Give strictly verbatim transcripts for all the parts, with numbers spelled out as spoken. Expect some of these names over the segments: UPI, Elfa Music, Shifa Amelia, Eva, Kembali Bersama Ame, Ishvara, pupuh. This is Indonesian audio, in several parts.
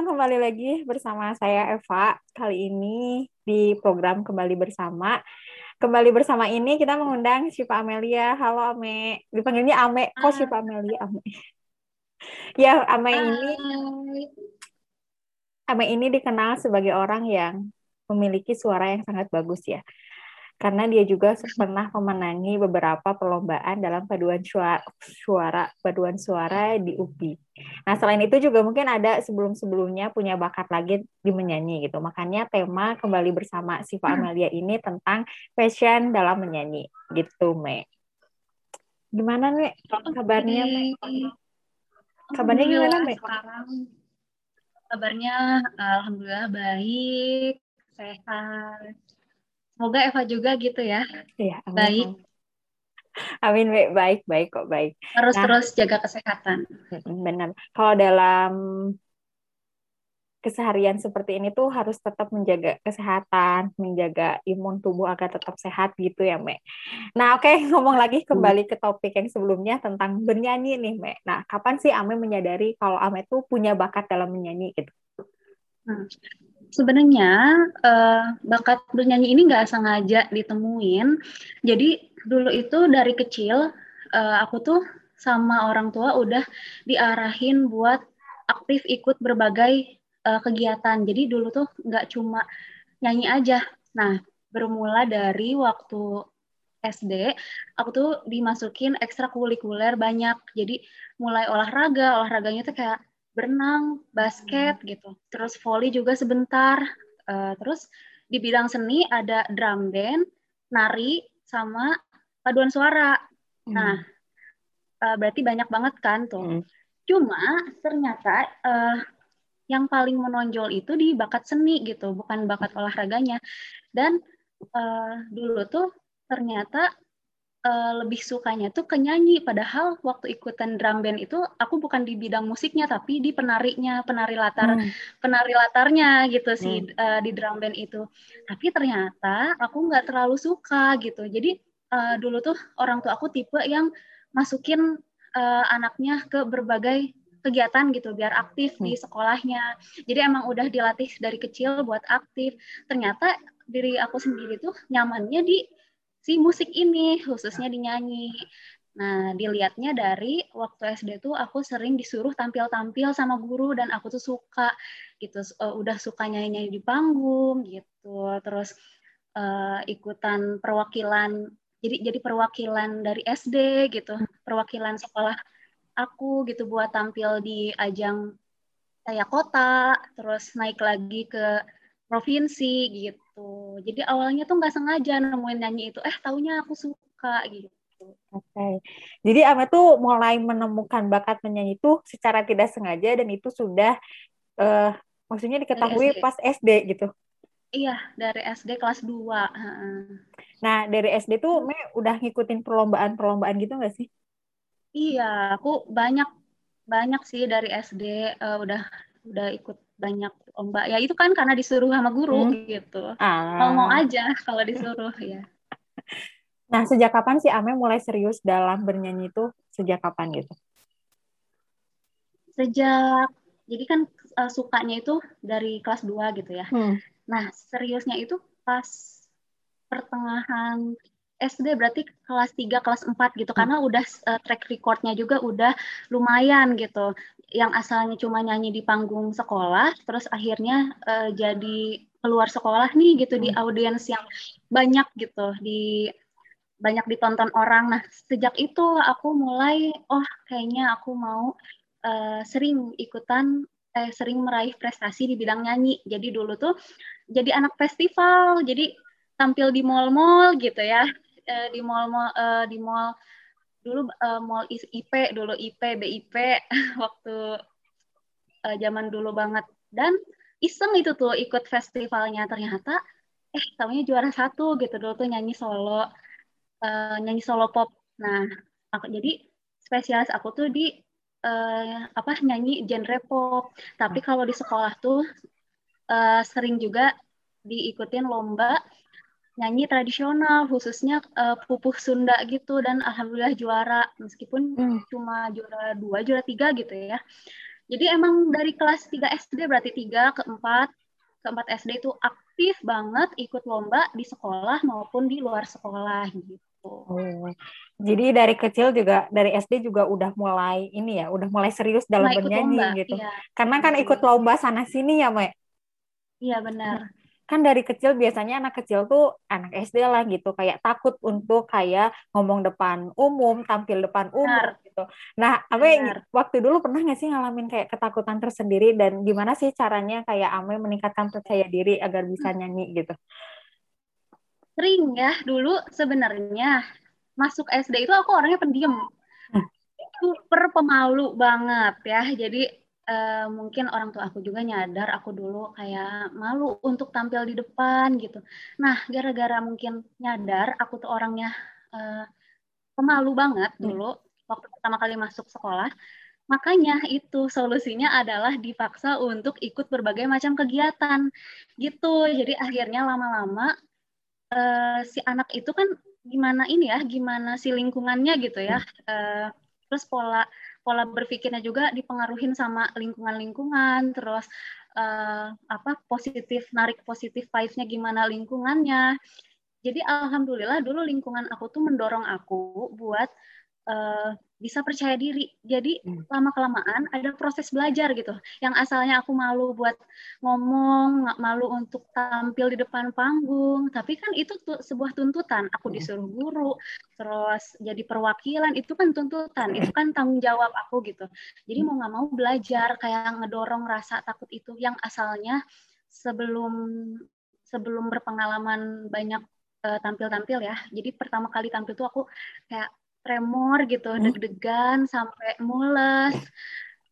Shalom, kembali lagi bersama saya Eva. Kali ini di program Kembali Bersama. Kembali Bersama ini kita mengundang Shifa Amelia. Halo Ame, dipanggilnya Ame. Kok Shifa Amelia Ame? Ya, Ame ini Ame ini dikenal sebagai orang yang memiliki suara yang sangat bagus ya. Karena dia juga pernah memenangi beberapa perlombaan dalam paduan suara, suara paduan suara di U P I. Nah, selain itu juga mungkin ada sebelum-sebelumnya punya bakat lagi di menyanyi gitu. Makanya tema Kembali Bersama Shifa Amelia ini tentang passion dalam menyanyi gitu, Me. Gimana, Me? Kabarnya, Me? Kabarnya gimana, Me? Kabarnya alhamdulillah baik, sehat. Semoga Eva juga gitu ya. Iya, amin. Baik. Amin, baik, baik kok, baik. Terus nah, terus jaga kesehatan. Benar. Kalau dalam keseharian seperti ini tuh harus tetap menjaga kesehatan, menjaga imun tubuh agar tetap sehat gitu ya, Me. Nah, oke, okay, ngomong lagi kembali ke topik yang sebelumnya tentang bernyanyi nih, Me. Nah, kapan sih Ame menyadari kalau Ame tuh punya bakat dalam menyanyi gitu? Hmm. Sebenarnya eh, bakat bernyanyi ini nggak sengaja ditemuin. Jadi dulu itu dari kecil eh, aku tuh sama orang tua udah diarahin buat aktif ikut berbagai eh, kegiatan. Jadi dulu tuh nggak cuma nyanyi aja. Nah, bermula dari waktu S D, aku tuh dimasukin ekstrakurikuler banyak. Jadi mulai olahraga, olahraganya tuh kayak berenang, basket hmm. gitu, terus volley juga sebentar, uh, terus di bidang seni ada drum band, nari, sama paduan suara. Hmm. Nah, uh, berarti banyak banget kan tuh. Hmm. Cuma ternyata uh, yang paling menonjol itu di bakat seni gitu, bukan bakat olahraganya. Dan uh, dulu tuh ternyata Uh, lebih sukanya tuh ke nyanyi, padahal waktu ikutan drum band itu aku bukan di bidang musiknya tapi di penarinya, penari latar, hmm. penari latarnya gitu sih hmm. uh, di drum band itu. Tapi ternyata aku nggak terlalu suka gitu. Jadi uh, dulu tuh orang tua aku tipe yang masukin uh, anaknya ke berbagai kegiatan gitu biar aktif hmm. di sekolahnya. Jadi emang udah dilatih dari kecil buat aktif. Ternyata diri aku sendiri tuh nyamannya di si musik ini, khususnya dinyanyi. Nah, dilihatnya dari waktu S D tuh aku sering disuruh tampil-tampil sama guru dan aku tuh suka gitu, uh, udah suka nyanyi-nyanyi di panggung gitu. Terus uh, ikutan perwakilan, jadi jadi perwakilan dari S D gitu, perwakilan sekolah aku gitu buat tampil di ajang kayak kota, terus naik lagi ke provinsi gitu. Jadi awalnya tuh nggak sengaja nemuin nyanyi itu, eh taunya aku suka gitu. Oke. Okay. Jadi Ame tuh mulai menemukan bakat menyanyi itu secara tidak sengaja dan itu sudah uh, maksudnya diketahui pas S D gitu. Iya, dari S D kelas dua. Nah, dari S D tuh Me udah ngikutin perlombaan-perlombaan gitu nggak sih? Iya, aku banyak banyak sih dari S D uh, udah udah ikut banyak lomba ya, itu kan karena disuruh sama guru hmm. gitu ah. mau mau aja kalau disuruh ya. Nah, sejak kapan sih Ame mulai serius dalam bernyanyi itu, sejak kapan gitu? Sejak, jadi kan uh, sukanya itu dari kelas dua gitu ya. hmm. Nah, seriusnya itu pas pertengahan S D, berarti kelas tiga, kelas empat gitu, hmm. karena udah uh, track recordnya juga udah lumayan gitu. Yang asalnya cuma nyanyi di panggung sekolah, terus akhirnya uh, jadi keluar sekolah nih gitu, hmm. di audiens yang banyak gitu, di banyak ditonton orang. Nah, sejak itu aku mulai, oh kayaknya aku mau uh, sering ikutan, eh, sering meraih prestasi di bidang nyanyi. Jadi dulu tuh jadi anak festival, jadi tampil di mall-mall gitu ya. Di mall-mall, uh, di mall dulu uh, mall I P, dulu I P, B I P waktu uh, zaman dulu banget. Dan iseng itu tuh ikut festivalnya, ternyata eh tahunya juara satu gitu. Dulu tuh nyanyi solo, uh, nyanyi solo pop. Nah, aku jadi spesialis aku tuh di uh, apa nyanyi genre pop. Tapi kalau di sekolah tuh uh, sering juga diikutin lomba nyanyi tradisional, khususnya uh, pupuh Sunda gitu, dan alhamdulillah juara, meskipun hmm. cuma juara dua, juara tiga gitu ya. Jadi emang dari kelas tiga S D berarti tiga ke empat, ke empat S D itu aktif banget ikut lomba di sekolah maupun di luar sekolah gitu. Hmm. Jadi dari kecil juga, dari S D juga udah mulai ini ya, udah mulai serius dalam mulai bernyanyi lomba, gitu. Iya. Karena kan ikut lomba sana-sini ya, Mek? Iya, benar. Kan dari kecil biasanya anak kecil tuh anak S D lah gitu kayak takut untuk kayak ngomong depan umum, tampil depan umum Benar. Gitu. Nah, Ame Benar. Waktu dulu pernah nggak sih ngalamin kayak ketakutan tersendiri dan gimana sih caranya kayak Ame meningkatkan percaya diri agar bisa nyanyi gitu? Sering ya dulu sebenarnya masuk S D itu aku orangnya pendiam, hmm. super pemalu banget ya jadi. Uh, mungkin orang tua aku juga nyadar aku dulu kayak malu untuk tampil di depan gitu. Nah, gara-gara mungkin nyadar aku tuh orangnya uh, pemalu banget dulu hmm. waktu pertama kali masuk sekolah. Makanya itu solusinya adalah dipaksa untuk ikut berbagai macam kegiatan gitu. Jadi akhirnya lama-lama uh, si anak itu kan gimana ini ya, gimana si lingkungannya gitu ya. Uh, terus pola pola berpikirnya juga dipengaruhin sama lingkungan-lingkungan, terus uh, apa positif, narik positif vibe-nya gimana lingkungannya. Jadi alhamdulillah dulu lingkungan aku tuh mendorong aku buat uh, bisa percaya diri. Jadi hmm. lama-kelamaan ada proses belajar gitu. Yang asalnya aku malu buat ngomong, malu untuk tampil di depan panggung, tapi kan itu tuh sebuah tuntutan. Aku disuruh guru, terus jadi perwakilan, itu kan tuntutan, itu kan tanggung jawab aku gitu. Jadi mau nggak mau belajar, kayak ngedorong rasa takut itu yang asalnya sebelum sebelum berpengalaman banyak uh, tampil-tampil ya. Jadi pertama kali tampil tuh aku kayak tremor gitu, hmm. deg-degan sampai mules,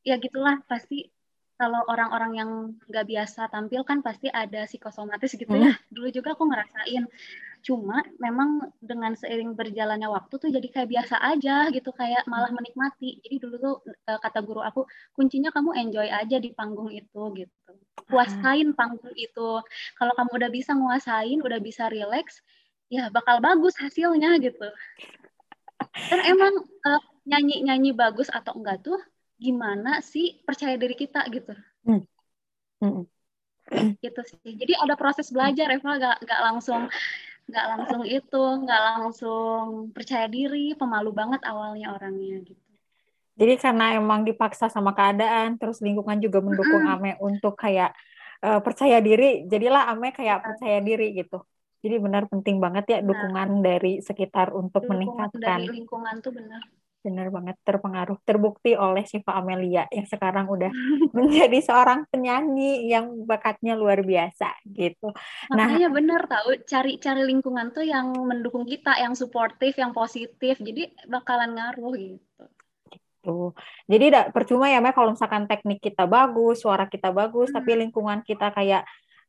ya gitulah pasti. Kalau orang-orang yang nggak biasa tampil kan pasti ada psikosomatis gitu hmm. ya. Dulu juga aku ngerasain, cuma memang dengan seiring berjalannya waktu tuh jadi kayak biasa aja gitu, kayak malah menikmati. Jadi dulu tuh kata guru aku, kuncinya kamu enjoy aja di panggung itu gitu, kuasain panggung itu. Kalau kamu udah bisa nguasain, udah bisa relax, ya bakal bagus hasilnya gitu. Dan emang uh, nyanyi-nyanyi bagus atau enggak tuh gimana sih percaya diri kita gitu. Hmm. Hmm. Gitu sih. Jadi ada proses belajar, Eva gak, gak langsung gak langsung itu, gak langsung percaya diri, pemalu banget awalnya orangnya gitu. Jadi karena emang dipaksa sama keadaan, terus lingkungan juga mendukung hmm. Ame untuk kayak uh, percaya diri, jadilah Ame kayak percaya diri gitu. Jadi benar penting banget ya dukungan nah, dari sekitar untuk dukungan meningkatkan. Dari lingkungan tuh benar. Benar banget, terpengaruh, terbukti oleh Shifa Amelia yang sekarang udah menjadi seorang penyanyi yang bakatnya luar biasa gitu. Makanya nah, benar tahu cari-cari lingkungan tuh yang mendukung kita, yang suportif, yang positif. Jadi bakalan ngaruh gitu. Tuh. Jadi da, percuma ya Mek kalau misalkan teknik kita bagus, suara kita bagus, hmm. tapi lingkungan kita kayak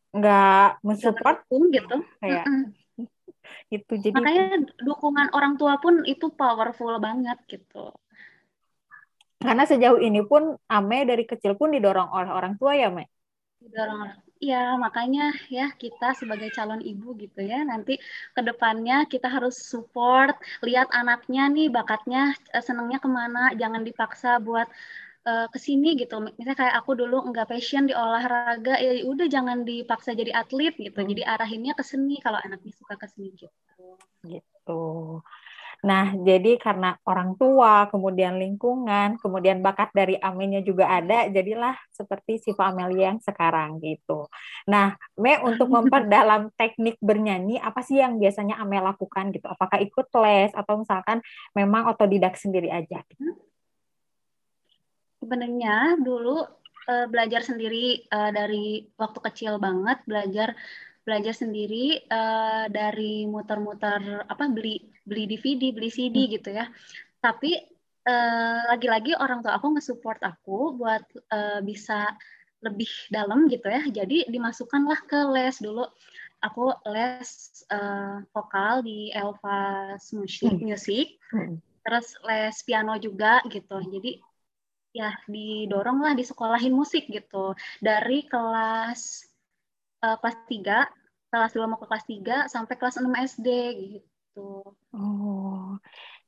nggak mensupport gitu kayak mm-hmm. itu jadi makanya dukungan orang tua pun itu powerful banget gitu karena sejauh ini pun Ame dari kecil pun didorong oleh orang tua ya Ame didorong ya makanya ya kita sebagai calon ibu gitu ya nanti kedepannya kita harus support lihat anaknya nih bakatnya senangnya kemana jangan dipaksa buat kesini gitu, misalnya kayak aku dulu nggak passion di olahraga, ya udah jangan dipaksa jadi atlet gitu, hmm. jadi arahinnya ke seni kalau anaknya suka ke seni gitu. Gitu. Nah, jadi karena orang tua, kemudian lingkungan, kemudian bakat dari Amenya juga ada, jadilah seperti Shifa Amelia yang sekarang gitu. Nah, Me untuk memperdalam teknik bernyanyi, apa sih yang biasanya Ame lakukan gitu? Apakah ikut les atau misalkan memang otodidak sendiri aja? Gitu? Sebenarnya dulu uh, belajar sendiri uh, dari waktu kecil banget belajar belajar sendiri uh, dari muter-muter apa beli beli D V D beli C D hmm. gitu ya. Tapi uh, lagi-lagi orang tua aku nge-support aku buat uh, bisa lebih dalam gitu ya. Jadi dimasukkanlah ke les dulu. Aku les uh, vokal di Elfa Music, hmm. terus les piano juga gitu. Jadi ya didorong lah disekolahin musik gitu dari kelas uh, kelas tiga kelas dua mau ke kelas tiga sampai kelas enam S D gitu. Oh,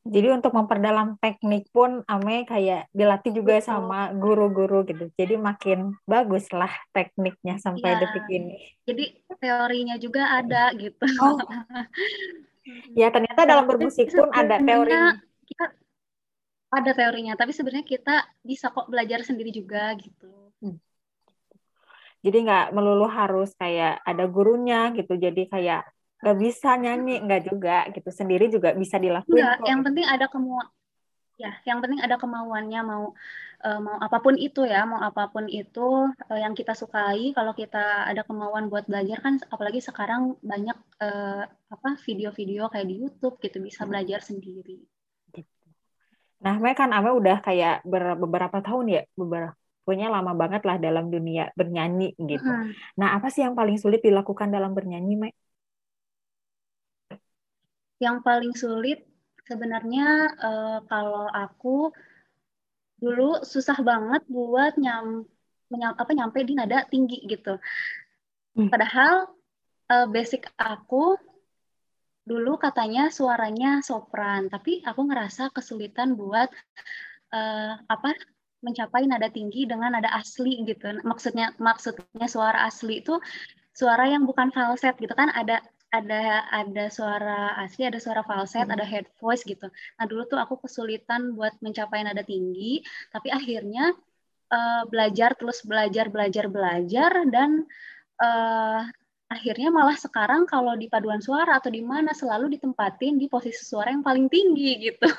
Jadi untuk memperdalam teknik pun Ame kayak dilatih juga sama guru-guru gitu. Jadi makin bagus lah tekniknya sampai ya, detik ini. Jadi teorinya juga ada gitu. Oh. Ya ternyata dalam bermusik pun ada teorinya. Kita ada teorinya, tapi sebenarnya kita bisa kok belajar sendiri juga gitu. Hmm. Jadi nggak melulu harus kayak ada gurunya gitu. Jadi kayak nggak bisa nyanyi, nggak juga gitu, sendiri juga bisa dilakuin. Enggak, yang penting ada kemauan, ya, yang penting ada kemauannya, mau uh, mau apapun itu ya, mau apapun itu uh, yang kita sukai. Kalau kita ada kemauan buat belajar kan, apalagi sekarang banyak uh, apa video-video kayak di YouTube gitu, bisa belajar sendiri. Nah, Ame kan Ame udah kayak ber- beberapa tahun ya, beberapa. Punya lama banget lah dalam dunia bernyanyi gitu. Hmm. Nah, apa sih yang paling sulit dilakukan dalam bernyanyi, Mek? Yang paling sulit sebenarnya uh, kalau aku dulu susah banget buat nyam, menyam, apa, nyampe di nada tinggi gitu. Hmm. Padahal uh, basic aku dulu katanya suaranya sopran, tapi aku ngerasa kesulitan buat uh, apa mencapai nada tinggi dengan nada asli gitu. Maksudnya maksudnya suara asli itu suara yang bukan falset gitu kan, ada ada ada suara asli, ada suara falset, hmm. ada head voice gitu. Nah dulu tuh aku kesulitan buat mencapai nada tinggi, tapi akhirnya uh, belajar terus belajar belajar belajar dan uh, akhirnya malah sekarang kalau di paduan suara atau di mana selalu ditempatin di posisi suara yang paling tinggi gitu.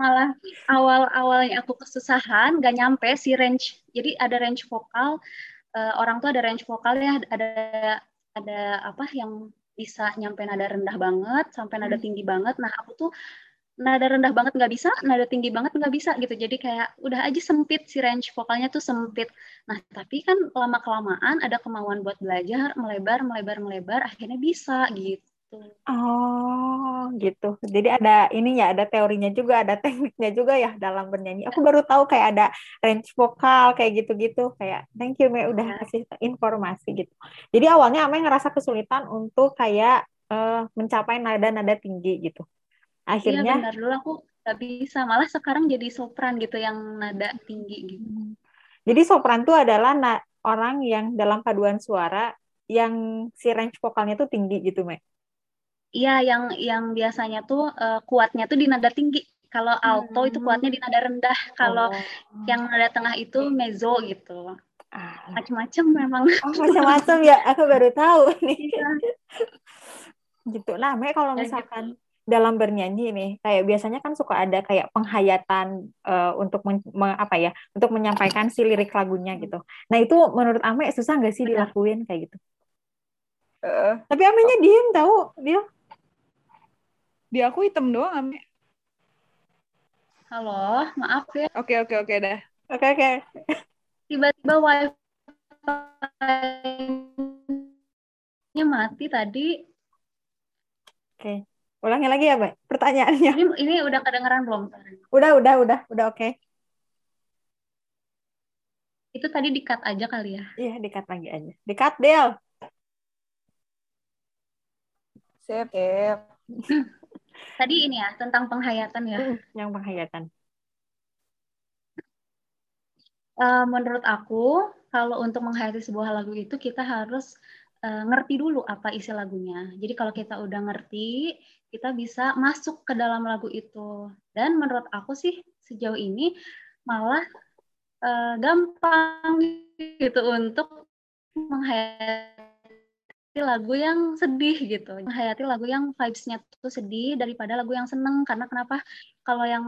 Malah awal-awalnya aku kesusahan, gak nyampe si range. Jadi ada range vokal, uh, orang tuh ada range vokal ya, ada ada apa yang bisa nyampe nada rendah banget sampai nada tinggi banget. Nah aku tuh nada rendah banget nggak bisa, nada tinggi banget nggak bisa gitu. Jadi kayak udah aja sempit, si range vokalnya tuh sempit. Nah tapi kan lama-kelamaan ada kemauan buat belajar, melebar, melebar, melebar, akhirnya bisa gitu. Oh gitu. Jadi ada ininya, ada teorinya juga, ada tekniknya juga ya dalam bernyanyi. Aku baru tahu kayak ada range vokal kayak gitu-gitu. Kayak thank you Ame udah kasih informasi gitu. Jadi awalnya Ame ngerasa kesulitan untuk kayak uh, mencapai nada-nada tinggi gitu. Akhirnya. Iya benar, dulu aku gak bisa. Malah sekarang jadi sopran gitu yang nada tinggi gitu. Jadi sopran tuh adalah na- orang yang dalam paduan suara yang si range vokalnya tuh tinggi gitu, Mek. Iya, yang yang biasanya tuh uh, kuatnya tuh di nada tinggi. Kalau alto hmm. itu kuatnya di nada rendah. Kalau oh. yang nada tengah itu mezzo gitu. Ah. Macam-macam memang. Oh, macam-macam ya. Aku baru tahu nih. Iya. Gitu. Nah, Mek kalau misalkan ya, gitu. Dalam bernyanyi nih, kayak biasanya kan suka ada kayak penghayatan uh, untuk men, me, apa ya, untuk menyampaikan si lirik lagunya gitu. Nah, itu menurut Ame susah nggak sih benar. Dilakuin kayak gitu? Uh, Tapi Amenya oh. diem tahu dia. Dia aku hitam doang, Ame. Halo, maaf ya. Oke, okay, oke, okay, oke okay, dah. Oke, okay, oke. Okay. Tiba-tiba wifi-nya mati tadi. Oke. Okay. Ulangi lagi ya, Mbak, pertanyaannya. Ini, ini udah kedengeran belum? Udah, udah, udah. Udah oke. Okay. Itu tadi di-cut aja kali ya? Iya, di-cut lagi aja. Di-cut, Del. Sip, sip. Tadi ini ya, tentang penghayatan ya. Uh, yang penghayatan. Uh, menurut aku, kalau untuk menghayati sebuah lagu itu, kita harus uh, ngerti dulu apa isi lagunya. Jadi kalau kita udah ngerti, kita bisa masuk ke dalam lagu itu. Dan menurut aku sih sejauh ini malah uh, gampang gitu untuk menghayati lagu yang sedih gitu. Menghayati lagu yang vibes-nya tuh sedih daripada lagu yang seneng. Karena kenapa? Kalau yang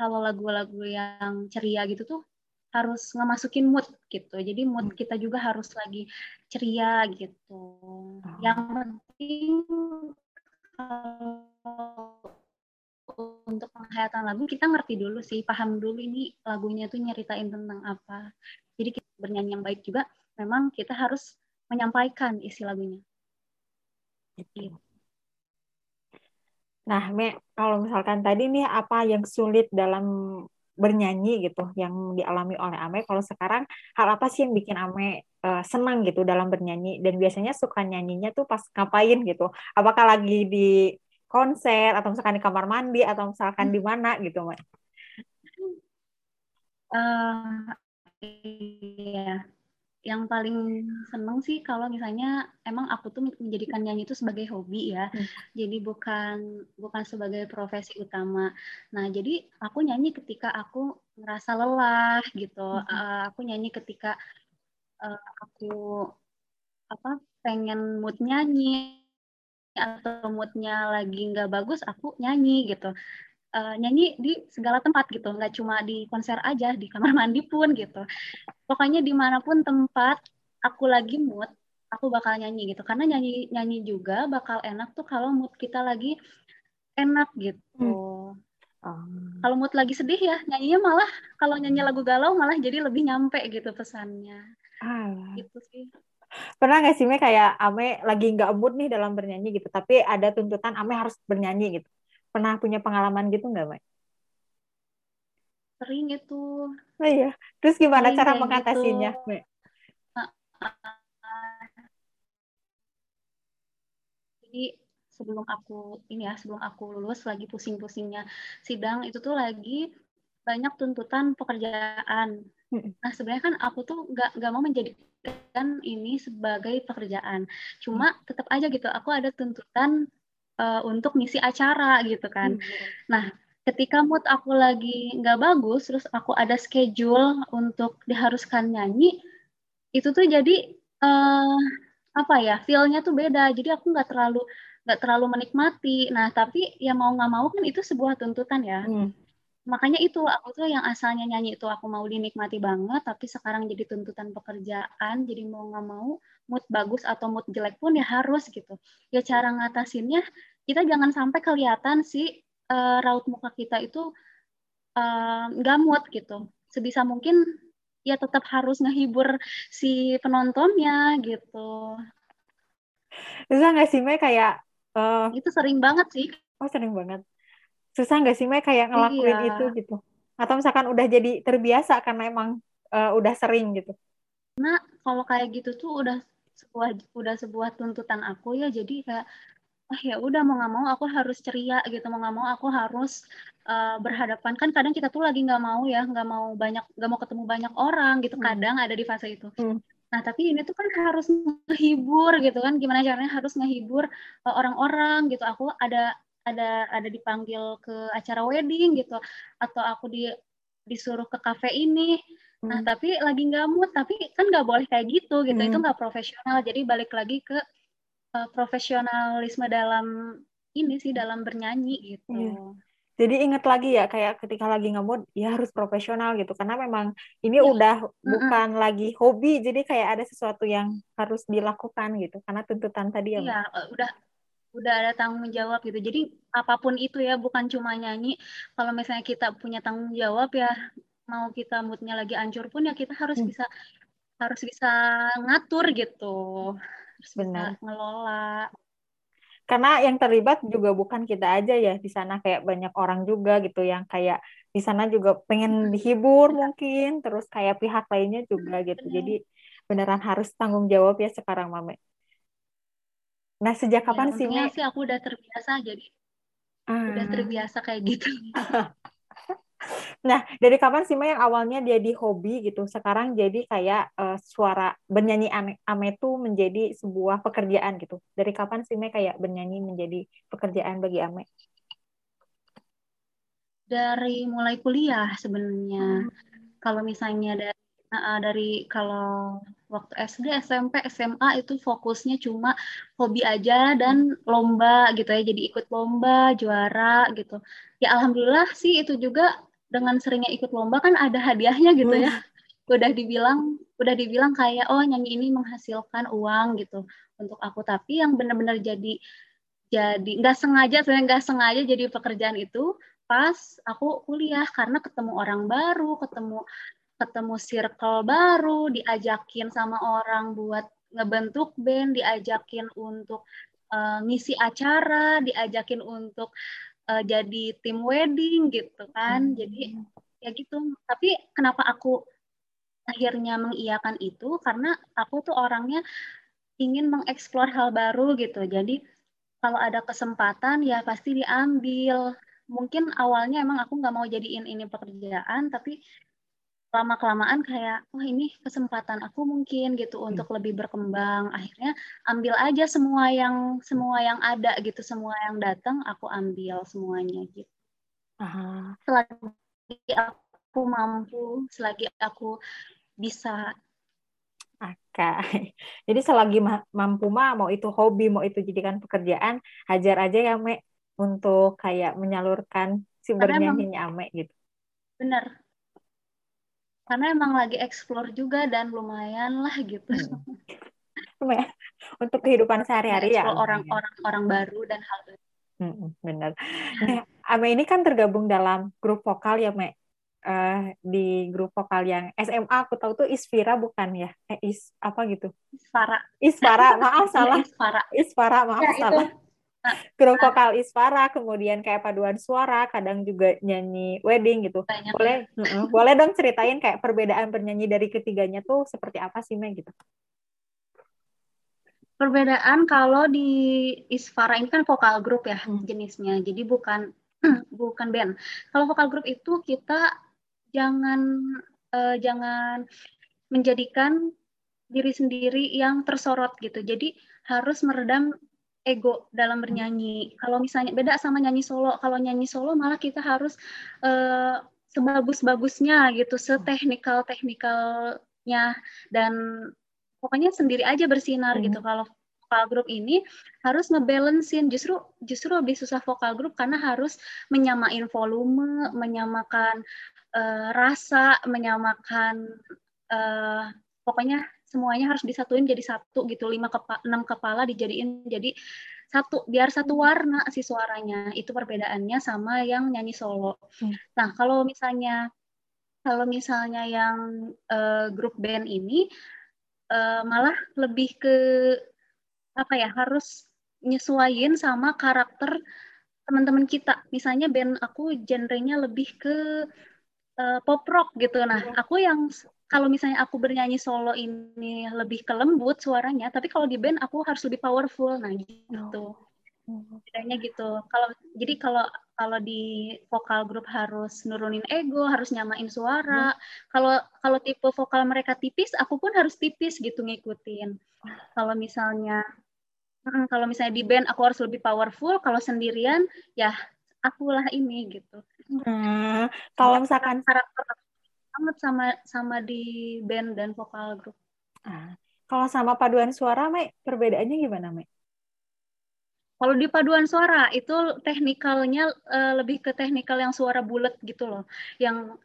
kalau lagu-lagu yang ceria gitu tuh harus ngemasukin mood gitu. Jadi mood kita juga harus lagi ceria gitu. Yang penting untuk penghayatan lagu kita ngerti dulu sih, paham dulu ini lagunya tuh nyeritain tentang apa. Jadi kita bernyanyi yang baik juga memang kita harus menyampaikan isi lagunya. Gitu. Nah, Me, kalau misalkan tadi nih apa yang sulit dalam bernyanyi gitu yang dialami oleh Ame, kalau sekarang hal apa sih yang bikin Ame uh, senang gitu dalam bernyanyi, dan biasanya suka nyanyinya tuh pas ngapain gitu, apakah lagi di konser atau misalkan di kamar mandi atau misalkan di mana gitu, Mai? Uh, iya, yang paling seneng sih kalau misalnya emang aku tuh menjadikan nyanyi itu sebagai hobi ya, hmm. jadi bukan bukan sebagai profesi utama. Nah, jadi aku nyanyi ketika aku ngerasa lelah gitu, hmm. uh, aku nyanyi ketika uh, aku apa pengen mood nyanyi atau moodnya lagi nggak bagus, aku nyanyi gitu. Uh, nyanyi di segala tempat gitu, nggak cuma di konser aja, di kamar mandi pun gitu. Pokoknya dimanapun tempat aku lagi mood, aku bakal nyanyi gitu. Karena nyanyi nyanyi juga bakal enak tuh kalau mood kita lagi enak gitu. Hmm. Um. Kalau mood lagi sedih ya, nyanyinya malah kalau nyanyi lagu galau malah jadi lebih nyampe gitu pesannya. Alah. Gitu sih. Pernah nggak sih Me kayak Ame lagi nggak mood nih dalam bernyanyi gitu, tapi ada tuntutan Ame harus bernyanyi gitu? Pernah punya pengalaman gitu nggak, Mai? Sering itu. Oh, iya. Terus gimana sering cara mengatasinya, gitu, Mai? Jadi sebelum aku ini ya, sebelum aku lulus lagi pusing-pusingnya sidang itu tuh lagi banyak tuntutan pekerjaan. Nah sebenarnya kan aku tuh nggak nggak mau menjadikan ini sebagai pekerjaan. Cuma tetap aja gitu, aku ada tuntutan untuk ngisi acara gitu kan. Mm-hmm. Nah, ketika mood aku lagi nggak bagus, terus aku ada schedule untuk diharuskan nyanyi, itu tuh jadi uh, apa ya, feel-nya tuh beda. Jadi aku nggak terlalu nggak terlalu menikmati. Nah, tapi ya mau nggak mau kan itu sebuah tuntutan ya. Mm. Makanya itu aku tuh yang asalnya nyanyi itu aku mau dinikmati banget, tapi sekarang jadi tuntutan pekerjaan, jadi mau nggak mau mood bagus atau mood jelek pun ya harus gitu. Ya cara ngatasinnya kita jangan sampai kelihatan si uh, raut muka kita itu nggak uh, mood gitu. Sebisa mungkin ya tetap harus ngehibur si penontonnya gitu. Susah nggak sih Mei kayak? Uh... Itu sering banget sih. Oh sering banget. Susah nggak sih Mei kayak ngelakuin iya. itu gitu? Atau misalkan udah jadi terbiasa karena emang uh, udah sering gitu? Nah kalau kayak gitu tuh udah sebuah udah sebuah tuntutan aku ya, jadi kayak ah ya udah mau nggak mau aku harus ceria gitu, mau nggak mau aku harus uh, berhadapan kan kadang kita tuh lagi nggak mau ya nggak mau banyak nggak mau ketemu banyak orang gitu, kadang hmm. ada di fase itu. Hmm. Nah, tapi ini tuh kan harus ngehibur gitu kan, gimana caranya harus ngehibur uh, orang-orang gitu. Aku ada ada ada dipanggil ke acara wedding gitu atau aku di disuruh ke kafe ini. Nah, hmm. tapi lagi nggak mood, tapi kan nggak boleh kayak gitu gitu. Hmm. Itu nggak profesional. Jadi balik lagi ke uh, profesionalisme dalam ini sih, dalam bernyanyi gitu. Hmm. Jadi ingat lagi ya kayak ketika lagi nggak mood ya harus profesional gitu. Karena memang ini ya. udah bukan mm-hmm. lagi hobi. Jadi kayak ada sesuatu yang harus dilakukan gitu. Karena tuntutan tadi ya. Iya, udah udah ada tanggung jawab gitu. Jadi apapun itu ya, bukan cuma nyanyi. Kalau misalnya kita punya tanggung jawab ya, mau kita moodnya lagi hancur pun ya kita harus hmm. bisa harus bisa ngatur gitu. Harus benar bisa ngelola. Karena yang terlibat juga bukan kita aja ya, di sana kayak banyak orang juga gitu yang kayak di sana juga pengen dihibur mungkin, terus kayak pihak lainnya juga gitu. Bener. Jadi beneran harus tanggung jawab ya sekarang, Mame. Nah, sejak kapan ya, sih, Mei? Sih aku udah terbiasa, jadi hmm. udah terbiasa kayak gitu. Nah, dari kapan sih, Mei, yang awalnya jadi hobi gitu, sekarang jadi kayak uh, suara bernyanyi Ame tuh menjadi sebuah pekerjaan gitu? Dari kapan sih, Mei, kayak bernyanyi menjadi pekerjaan bagi Ame? Dari mulai kuliah sebenarnya. Hmm. Kalau misalnya dari, uh, dari kalau... waktu S D, S M P, S M A itu fokusnya cuma hobi aja dan lomba gitu ya. Jadi ikut lomba, juara gitu. Ya alhamdulillah sih itu juga dengan seringnya ikut lomba kan ada hadiahnya gitu ya. Udah dibilang, udah dibilang kayak oh nyanyi ini menghasilkan uang gitu untuk aku. Tapi yang benar-benar jadi jadi nggak sengaja, sebenarnya nggak sengaja jadi pekerjaan itu pas aku kuliah karena ketemu orang baru, ketemu ketemu circle baru, diajakin sama orang buat ngebentuk band, diajakin untuk uh, ngisi acara, diajakin untuk uh, jadi tim wedding gitu kan. Hmm. Jadi ya gitu. Tapi kenapa aku akhirnya mengiyakan itu? Karena aku tuh orangnya ingin mengeksplor hal baru gitu. Jadi kalau ada kesempatan ya pasti diambil. Mungkin awalnya emang aku nggak mau jadiin ini pekerjaan, tapi lama-kelamaan kayak, wah oh, ini kesempatan aku mungkin gitu untuk hmm. lebih berkembang. Akhirnya ambil aja semua yang semua yang ada gitu, semua yang datang aku ambil semuanya gitu. Aha. Selagi aku mampu, selagi aku bisa. Oke. Jadi selagi mampu mah, mau itu hobi, mau itu jadikan pekerjaan, hajar aja ya Ame untuk kayak menyalurkan si bernyanyinya Ame gitu. Bener. Karena emang lagi eksplor juga dan lumayan lah gitu. Hmm. Untuk kehidupan sehari-hari ya. Orang-orang orang baru dan hal baru. Hmm, benar. Nah, Ame ini kan tergabung dalam grup vokal ya, Ame. Uh, di grup vokal yang S M A aku tahu tuh Ishvara bukan ya? Eh, Is apa gitu? Ishvara. Ishvara, maaf salah. Ishvara. Ishvara, maaf ya, salah. Itu. Grup vokal Ishvara, kemudian kayak paduan suara, kadang juga nyanyi wedding gitu. Banyak. Boleh uh-uh. boleh dong ceritain kayak perbedaan bernyanyi dari ketiganya tuh seperti apa sih, Mei gitu? Perbedaan kalau di Ishvara ini kan vokal grup ya jenisnya, jadi bukan bukan band. Kalau vokal grup itu kita jangan eh, jangan menjadikan diri sendiri yang tersorot gitu. Jadi harus meredam ego dalam bernyanyi. Kalau misalnya beda sama nyanyi solo, kalau nyanyi solo malah kita harus uh, sebagus-bagusnya gitu, seteknikal-teknikalnya dan pokoknya sendiri aja bersinar hmm. gitu. Kalau vokal grup ini harus ngebalancein, justru justru lebih susah vokal grup karena harus menyamain volume, menyamakan uh, rasa, menyamakan uh, pokoknya semuanya harus disatuin jadi satu gitu, lima kepa- enam kepala dijadiin jadi satu, biar satu warna si suaranya. Itu perbedaannya sama yang nyanyi solo. Hmm. Nah, kalau misalnya kalau misalnya yang uh, grup band ini uh, malah lebih ke apa ya, harus nyesuaiin sama karakter teman-teman kita. Misalnya band aku genrenya lebih ke uh, pop rock gitu. Nah, aku yang kalau misalnya aku bernyanyi solo ini lebih kelembut suaranya, tapi kalau di band aku harus lebih powerful, nah gitu. Bedanya gitu. Kalau jadi kalau kalau di vokal grup harus nurunin ego, harus nyamain suara. Kalau kalau tipe vokal mereka tipis, aku pun harus tipis gitu ngikutin. Kalau misalnya kalau misalnya di band aku harus lebih powerful, kalau sendirian ya akulah ini gitu. Hmm, kalau misalkan karakter amat sama sama di band dan vokal grup. Ah, kalau sama paduan suara, Mai, perbedaannya gimana, Mai? Kalau di paduan suara itu teknikalnya uh, lebih ke teknikal yang suara bulat gitu loh, yang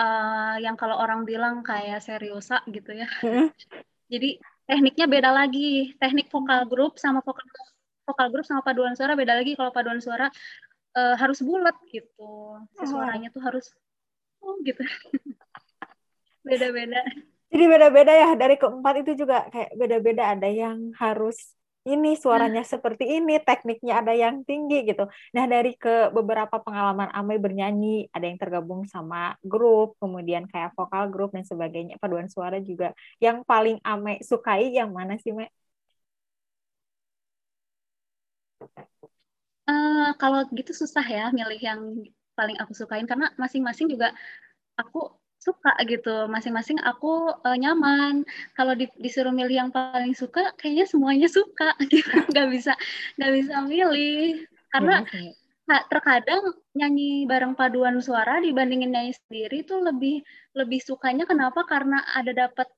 uh, yang kalau orang bilang kayak seriosa gitu ya. Hmm. Jadi tekniknya beda lagi, teknik vokal grup sama vokal vokal grup sama paduan suara beda lagi. Kalau paduan suara uh, harus bulat gitu, si suaranya tuh harus oh, gitu. Beda-beda. Jadi beda-beda ya, dari keempat itu juga kayak beda-beda, ada yang harus ini suaranya nah. seperti ini, tekniknya ada yang tinggi gitu. Nah, dari ke beberapa pengalaman Ame bernyanyi, ada yang tergabung sama grup, kemudian kayak vokal grup dan sebagainya, paduan suara juga. Yang paling Ame sukai yang mana sih, Me? Uh, kalau gitu susah ya milih yang paling aku sukain, karena masing-masing juga aku suka gitu, masing-masing aku uh, nyaman. Kalau di, disuruh milih yang paling suka, kayaknya semuanya suka gitu. Gak bisa gak bisa milih, karena mm-hmm. nah, terkadang nyanyi bareng paduan suara dibandingin nyanyi sendiri tuh lebih lebih sukanya. Kenapa? Karena ada dapat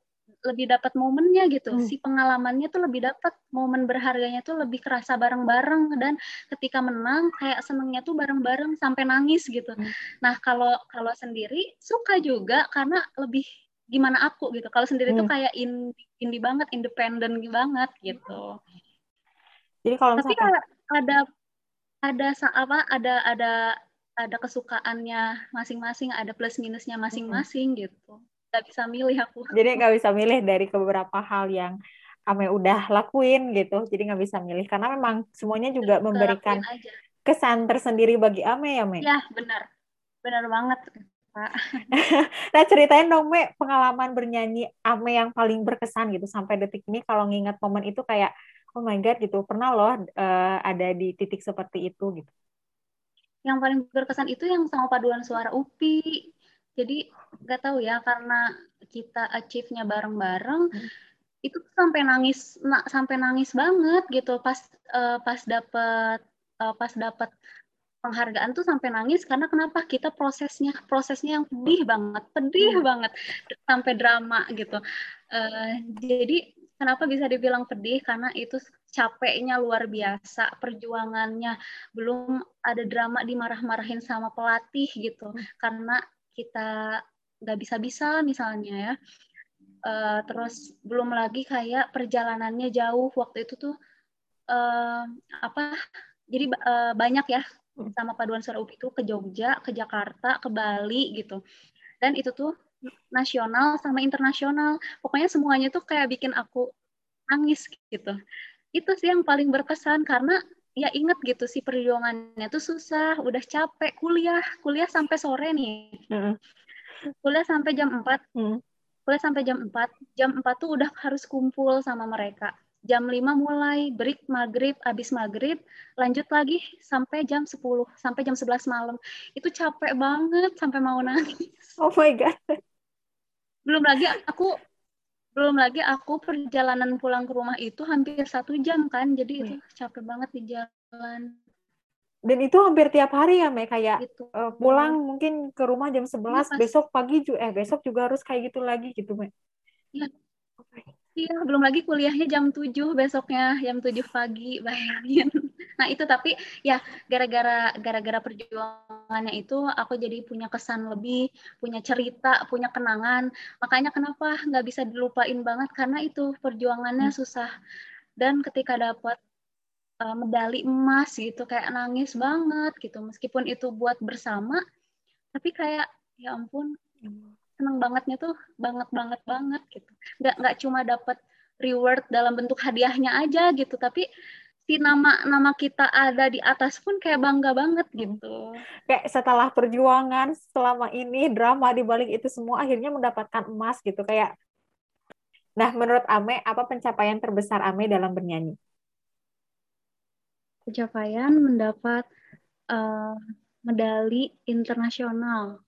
lebih dapat momennya gitu, mm. si pengalamannya tuh lebih dapat, momen berharganya tuh lebih kerasa bareng-bareng, dan ketika menang kayak senengnya tuh bareng-bareng sampai nangis gitu. Mm. Nah kalau kalau sendiri suka juga karena lebih gimana aku gitu. Kalau sendiri mm. tuh kayak indie, indie banget, independen banget gitu. Jadi kalau tapi misalkan ada ada apa ada ada ada kesukaannya masing-masing, ada plus minusnya masing-masing mm. gitu. Gak bisa milih aku. Jadi gak bisa milih dari beberapa hal yang Ame udah lakuin gitu. Jadi gak bisa milih. Karena memang semuanya juga Terus memberikan kesan tersendiri bagi Ame ya, Me? Ya, benar. Benar banget. Nah, ceritain dong, Me, pengalaman bernyanyi Ame yang paling berkesan gitu. Sampai detik ini kalau ngingat momen itu kayak, oh my god gitu, pernah loh uh, ada di titik seperti itu gitu. Yang paling berkesan itu yang sama paduan suara U P I. Jadi nggak tahu ya, karena kita achieve-nya bareng-bareng, hmm. itu sampai nangis, na, sampai nangis banget gitu. Pas uh, pas dapet uh, pas dapet penghargaan tuh sampai nangis, karena kenapa, kita prosesnya prosesnya yang pedih banget, pedih hmm. banget sampai drama gitu. Uh, jadi kenapa bisa dibilang pedih, karena itu capeknya luar biasa, perjuangannya, belum ada drama dimarah-marahin sama pelatih gitu, hmm. karena kita nggak bisa-bisa misalnya ya. Uh, terus belum lagi kayak perjalanannya jauh waktu itu tuh uh, apa? Jadi uh, banyak ya. Sama paduan suara U P I itu ke Jogja, ke Jakarta, ke Bali gitu. Dan itu tuh nasional sama internasional. Pokoknya semuanya tuh kayak bikin aku nangis gitu. Itu sih yang paling berkesan, karena ya inget gitu sih perjuangannya tuh susah, udah capek kuliah, kuliah sampai sore nih. Mm. Kuliah sampai jam empat. Mm. Kuliah sampai jam empat. Jam empat tuh udah harus kumpul sama mereka. Jam lima mulai, break maghrib, abis maghrib, lanjut lagi sampai jam sepuluh, sampai jam sebelas malam. Itu capek banget, sampai mau nangis. Oh my God. Belum lagi aku, belum lagi aku perjalanan pulang ke rumah itu hampir satu jam kan, jadi hmm. itu capek banget di jalan. Dan itu hampir tiap hari ya, Mei, kayak gitu. uh, pulang mungkin ke rumah jam sebelas, ya, besok pagi juga, eh besok juga harus kayak gitu lagi gitu, Mei. Iya. Iya, belum lagi kuliahnya jam tujuh besoknya, jam tujuh pagi, bayangin. Nah, itu tapi ya gara-gara gara-gara perjuangannya itu aku jadi punya kesan lebih, punya cerita, punya kenangan. Makanya kenapa nggak bisa dilupain banget, karena itu perjuangannya susah. Dan ketika dapat uh, medali emas gitu, kayak nangis banget gitu. Meskipun itu buat bersama, tapi kayak ya ampun, senang bangetnya tuh, banget banget banget gitu. Nggak nggak cuma dapat reward dalam bentuk hadiahnya aja gitu, tapi si nama nama kita ada di atas pun kayak bangga banget gitu. Kayak setelah perjuangan selama ini, drama di balik itu semua, akhirnya mendapatkan emas gitu kayak. Nah, menurut Ame, apa pencapaian terbesar Ame dalam bernyanyi? Pencapaian mendapat uh, medali internasional.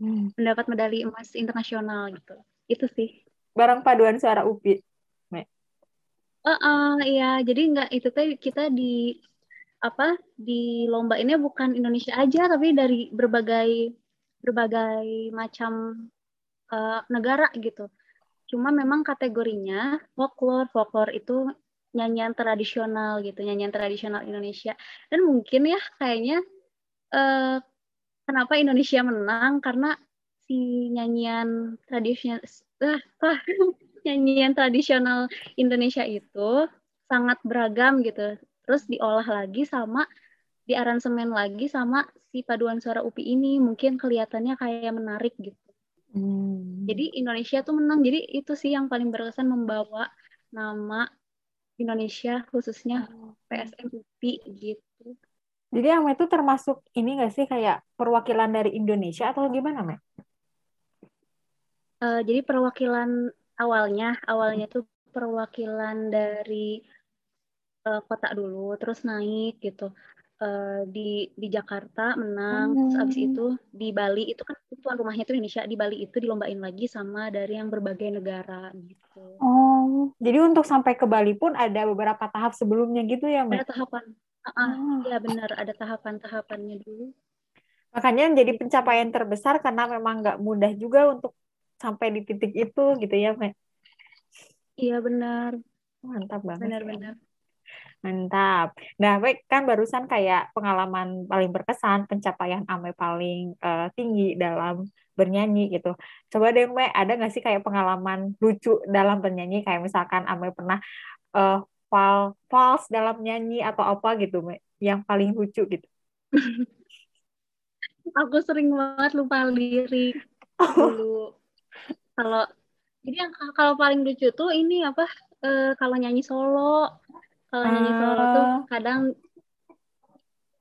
Hmm. Mendapat medali emas internasional gitu, itu sih. Barang paduan suara U P I. Oh, uh, iya, jadi nggak itu tuh kita di apa di lomba ini bukan Indonesia aja, tapi dari berbagai berbagai macam uh, negara gitu. Cuma memang kategorinya folklore, folklore itu nyanyian tradisional gitu, nyanyian tradisional Indonesia. Dan mungkin ya kayaknya. Uh, Kenapa Indonesia menang? Karena si nyanyian tradisional, ah, ah, nyanyian tradisional Indonesia itu sangat beragam gitu. Terus diolah lagi sama diaransemen lagi sama si paduan suara U P I ini, mungkin kelihatannya kayak menarik gitu. Hmm. Jadi Indonesia tuh menang. Jadi itu sih yang paling berkesan, membawa nama Indonesia khususnya P S M U P I gitu. Jadi Ame itu termasuk ini nggak sih, kayak perwakilan dari Indonesia atau gimana, Ame? Uh, jadi perwakilan awalnya, awalnya itu perwakilan dari uh, kota dulu, terus naik gitu. Uh, di di Jakarta menang, hmm. terus abis itu di Bali, itu kan tuan rumahnya itu Indonesia, di Bali itu dilombain lagi sama dari yang berbagai negara gitu. Oh, jadi untuk sampai ke Bali pun ada beberapa tahap sebelumnya gitu ya, Ame? Ada tahapan. Uh-uh. Ya benar, ada tahapan-tahapannya dulu. Makanya jadi pencapaian terbesar, karena memang nggak mudah juga untuk sampai di titik itu gitu ya, Mek? Iya benar. Mantap banget. Benar-benar. Ya. Mantap. Nah, Mek, kan barusan kayak pengalaman paling berkesan, pencapaian Ame paling uh, tinggi dalam bernyanyi gitu. Coba deh, Mek, ada nggak sih kayak pengalaman lucu dalam bernyanyi, kayak misalkan Ame pernah uh, Fal, fals dalam nyanyi atau apa gitu, Me, yang paling lucu gitu. Aku sering banget lupa lirik dulu. Kalau jadi yang kalau paling lucu tuh ini apa? E, kalau nyanyi solo, kalau uh... nyanyi solo tuh kadang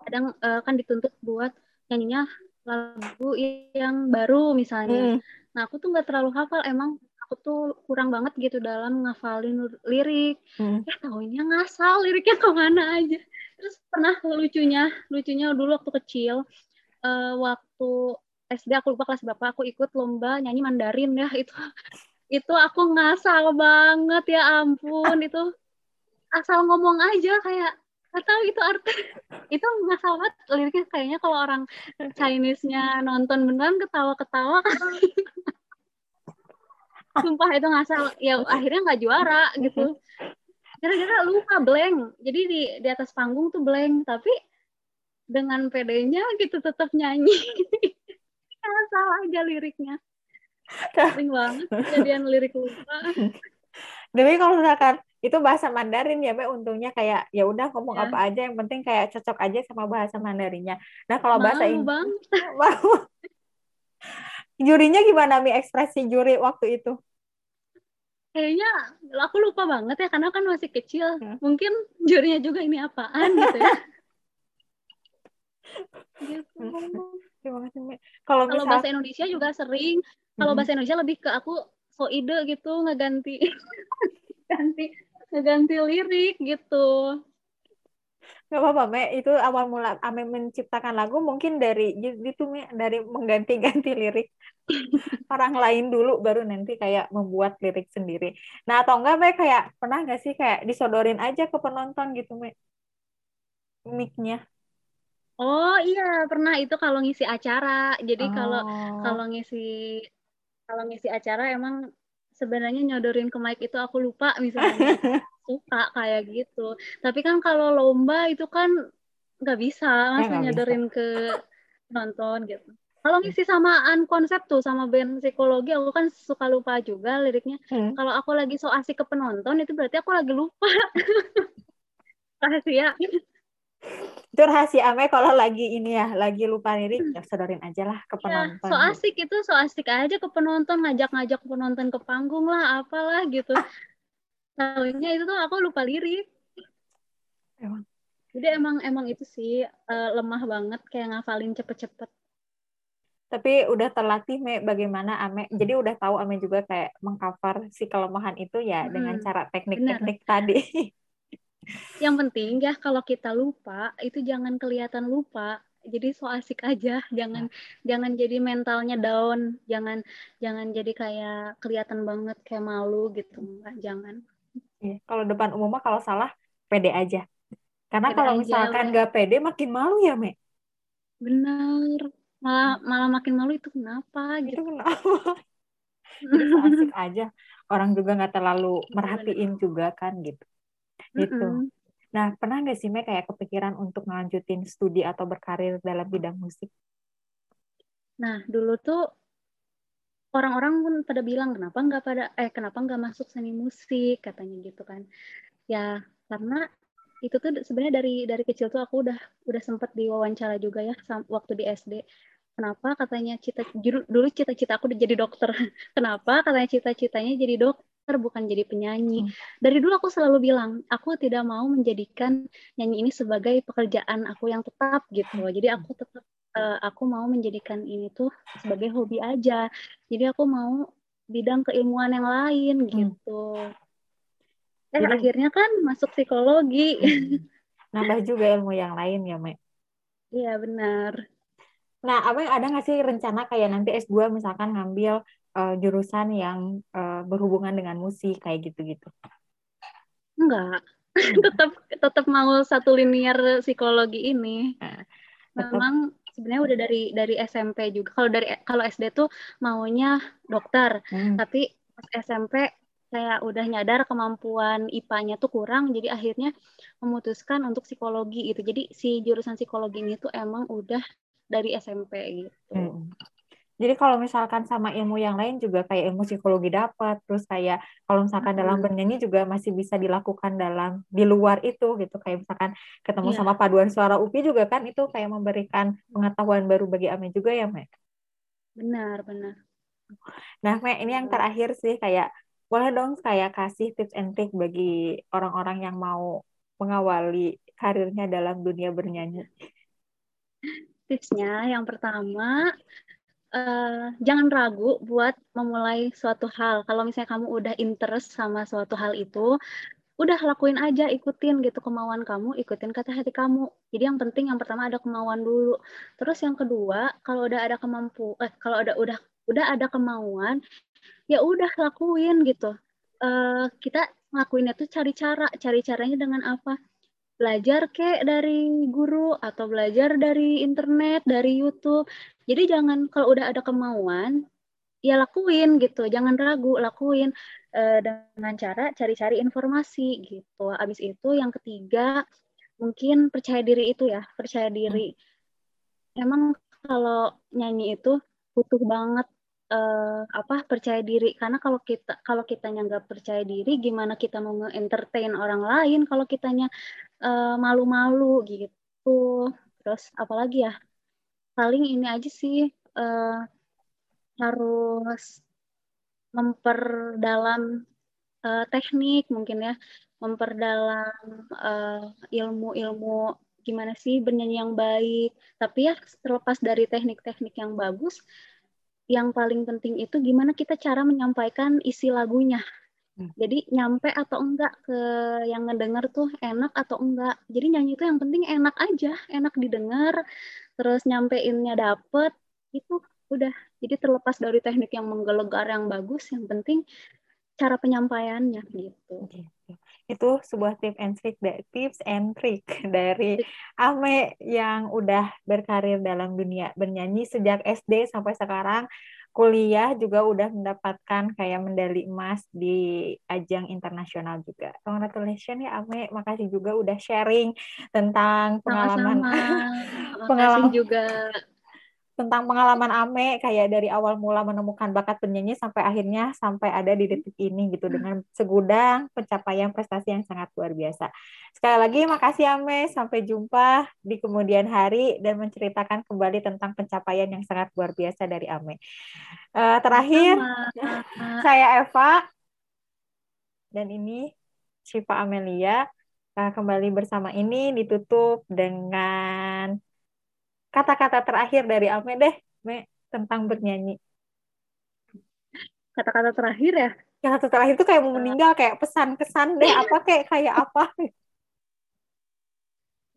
kadang e, kan dituntut buat nyanyinya lagu yang baru misalnya. Hmm. Nah, aku tuh nggak terlalu hafal, emang aku tuh kurang banget gitu dalam ngafalin lirik. Hmm. Ya taunya ngasal liriknya kemana aja. Terus pernah lucunya, lucunya dulu waktu kecil, uh, waktu S D aku lupa kelas berapa, aku ikut lomba nyanyi Mandarin ya, itu itu aku ngasal banget, ya ampun, itu asal ngomong aja kayak nggak tahu itu arti, itu ngasal banget liriknya, kayaknya kalau orang Chinese-nya nonton beneran ketawa-ketawa kan. Sumpah itu ngasal, ya akhirnya nggak juara gitu, gara-gara lupa blank, jadi di di atas panggung tuh blank, tapi dengan pedenya gitu tetap nyanyi. Ngasal aja liriknya. Sering banget kejadian lirik lupa. Tapi kalau misalkan itu bahasa Mandarin ya, Mbak, untungnya kayak ya udah ngomong ya. Apa aja yang penting kayak cocok aja sama bahasa Mandarinnya. Nah, kalau mau, bahasa Inggris. Bang. Mau. Jurinya gimana, Mi, ekspresi juri waktu itu? Kayaknya aku lupa banget ya karena kan masih kecil. Hmm. Mungkin jurinya juga ini apaan gitu ya. Gitu. Terima kasih, Mi. Kalau misal... bahasa Indonesia juga sering. Kalau bahasa Indonesia lebih ke aku so ide gitu, ngeganti ganti ngeganti lirik gitu. Gak apa-apa, Me. Itu awal mula Ame menciptakan lagu mungkin dari gitu, Me, dari mengganti-ganti lirik orang lain dulu, baru nanti kayak membuat lirik sendiri. Nah, atau enggak, Me, kayak pernah nggak sih kayak disodorin aja ke penonton gitu, Me, mic-nya? Oh iya, pernah itu kalau ngisi acara. Jadi kalau oh. kalau ngisi kalau ngisi acara emang sebenarnya nyodorin ke mic itu aku lupa misalnya. Suka kayak gitu. Tapi kan kalau lomba itu kan nggak bisa langsung ya, nyodorin bisa. Ke penonton gitu. Kalau ngisi samaan konsep tuh sama band psikologi aku kan suka lupa juga liriknya. Hmm. Kalau aku lagi so asik ke penonton itu berarti aku lagi lupa. Rahasia. Itu rahasia Ame kalau lagi ini ya, lagi lupa lirik, ya sodorin aja lah ke penonton. Ya, so asik itu, so asik aja ke penonton, ngajak-ngajak penonton ke panggung lah, apalah gitu. Soalnya itu tuh aku lupa lirik. Emang. Jadi emang emang itu sih uh, lemah banget kayak ngafalin cepet-cepet. Tapi udah terlatih, Me, bagaimana Ame, jadi udah tahu Ame juga kayak mengcover si kelemahan itu ya hmm, dengan cara teknik-teknik tadi. Yang penting ya kalau kita lupa itu jangan kelihatan lupa, jadi so asik aja, jangan nah. jangan jadi mentalnya down, jangan jangan jadi kayak kelihatan banget kayak malu gitu, enggak, jangan. Iya, kalau depan umum mah kalau salah pede aja, karena pede kalau aja, misalkan nggak pede makin malu ya, Me. Bener, malah malah makin malu, itu kenapa? Gitu. Itu kenapa? So asik aja, orang juga nggak terlalu merhatiin bener. Juga kan gitu. Gitu. Mm-hmm. Nah, pernah nggak sih, Me, kayak kepikiran untuk ngelanjutin studi atau berkarir dalam bidang musik? Nah, dulu tuh orang-orang pun pada bilang kenapa nggak pada eh kenapa nggak masuk seni musik katanya gitu kan? Ya, karena itu tuh sebenarnya dari dari kecil tuh aku udah udah sempat diwawancara juga ya waktu di S D. Kenapa katanya cita dulu cita-cita aku jadi dokter. Kenapa katanya cita-citanya jadi dokter? Bukan jadi penyanyi. Dari dulu aku selalu bilang aku tidak mau menjadikan nyanyi ini sebagai pekerjaan aku yang tetap gitu. Jadi aku tetap uh, aku mau menjadikan ini tuh sebagai hobi aja. Jadi aku mau bidang keilmuan yang lain gitu. Dan jadi, akhirnya kan masuk psikologi. Hmm. Nambah juga ilmu yang lain ya, Mek. Iya benar. Nah, Ame ada nggak sih rencana kayak nanti S dua misalkan ngambil Uh, jurusan yang uh, berhubungan dengan musik kayak gitu-gitu? Enggak, tetap tetap mau satu linear psikologi ini. Uh, Memang sebenarnya udah dari dari S M P juga. Kalau dari kalau S D tuh maunya dokter, hmm. tapi S M P saya udah nyadar kemampuan I P A-nya tuh kurang, jadi akhirnya memutuskan untuk psikologi gitu. Jadi si jurusan psikologi ini tuh emang udah dari S M P gitu. Hmm. Jadi kalau misalkan sama ilmu yang lain juga kayak ilmu psikologi dapat, terus kayak kalau misalkan hmm. dalam bernyanyi juga masih bisa dilakukan dalam di luar itu gitu, kayak misalkan ketemu yeah. sama paduan suara U P I juga kan, itu kayak memberikan pengetahuan baru bagi Ame juga ya, Mek. Benar, benar. Nah, Mek, ini yang terakhir sih, kayak boleh dong kayak kasih tips and trick bagi orang-orang yang mau mengawali karirnya dalam dunia bernyanyi. Tipsnya yang pertama Uh, jangan ragu buat memulai suatu hal. Kalau misalnya kamu udah interest sama suatu hal itu, udah lakuin aja, ikutin gitu kemauan kamu, ikutin kata hati kamu. Jadi yang penting yang pertama ada kemauan dulu. Terus yang kedua, kalau udah ada kemampu, eh, kalau udah udah udah ada kemauan, ya udah lakuin gitu. Uh, kita ngelakuinnya tuh cari cara, cari caranya dengan apa? Belajar kek dari guru atau belajar dari internet, dari YouTube. Jadi jangan, kalau udah ada kemauan, ya lakuin gitu. Jangan ragu, lakuin e, dengan cara cari-cari informasi gitu. Abis itu yang ketiga, mungkin percaya diri itu ya, percaya diri. Emang kalau nyanyi itu butuh banget Uh, apa percaya diri, karena kalau kita kalau kitanya nggak percaya diri, gimana kita mau nge-entertain orang lain kalau kitanya uh, malu-malu gitu. Terus apalagi ya, paling ini aja sih, uh, harus memperdalam uh, teknik mungkin ya, memperdalam uh, ilmu-ilmu gimana sih bernyanyi yang baik. Tapi ya terlepas dari teknik-teknik yang bagus, yang paling penting itu gimana kita cara menyampaikan isi lagunya. Hmm. Jadi nyampe atau enggak ke yang ngedenger tuh enak atau enggak. Jadi nyanyi itu yang penting enak aja, enak didengar, terus nyampeinnya dapet, itu udah. Jadi terlepas dari teknik yang menggelegar yang bagus, yang penting cara penyampaiannya gitu. Okay. Itu sebuah tips and trick tips and trick dari Ame yang udah berkarir dalam dunia bernyanyi sejak S D sampai sekarang, kuliah juga udah mendapatkan kayak medali emas di ajang internasional juga. Congratulations ya Ame, makasih juga udah sharing tentang pengalaman. Sama-sama. Pengalaman juga tentang pengalaman Ame kayak dari awal mula menemukan bakat penyanyi sampai akhirnya sampai ada di detik ini gitu, dengan segudang pencapaian prestasi yang sangat luar biasa. Sekali lagi makasih Ame, sampai jumpa di kemudian hari dan menceritakan kembali tentang pencapaian yang sangat luar biasa dari Ame. Uh, terakhir Sama. Saya Eva dan ini Shifa Amelia, uh, kembali bersama ini ditutup dengan kata-kata terakhir dari Ame deh, Me, tentang bernyanyi. Kata-kata terakhir ya? Kata-kata terakhir tuh kayak mau meninggal, kayak pesan-kesan deh, apa kayak kayak apa?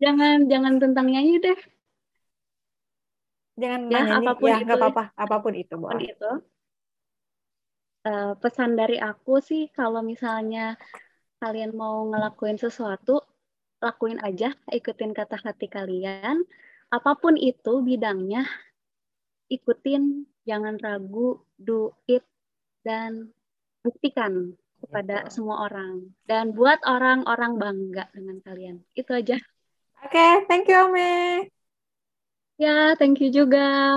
Jangan jangan tentang nyanyi deh. Jangan ya, nyanyi, apapun ya nggak apa-apa, apapun itu. Apapun itu. Uh, pesan dari aku sih, kalau misalnya kalian mau ngelakuin sesuatu, lakuin aja, ikutin kata hati kalian. Apapun itu bidangnya, ikutin, jangan ragu, do it, dan buktikan kepada Betul. Semua orang. Dan buat orang-orang bangga dengan kalian. Itu aja. Oke, okay, thank you, Ame. Ya, thank you juga.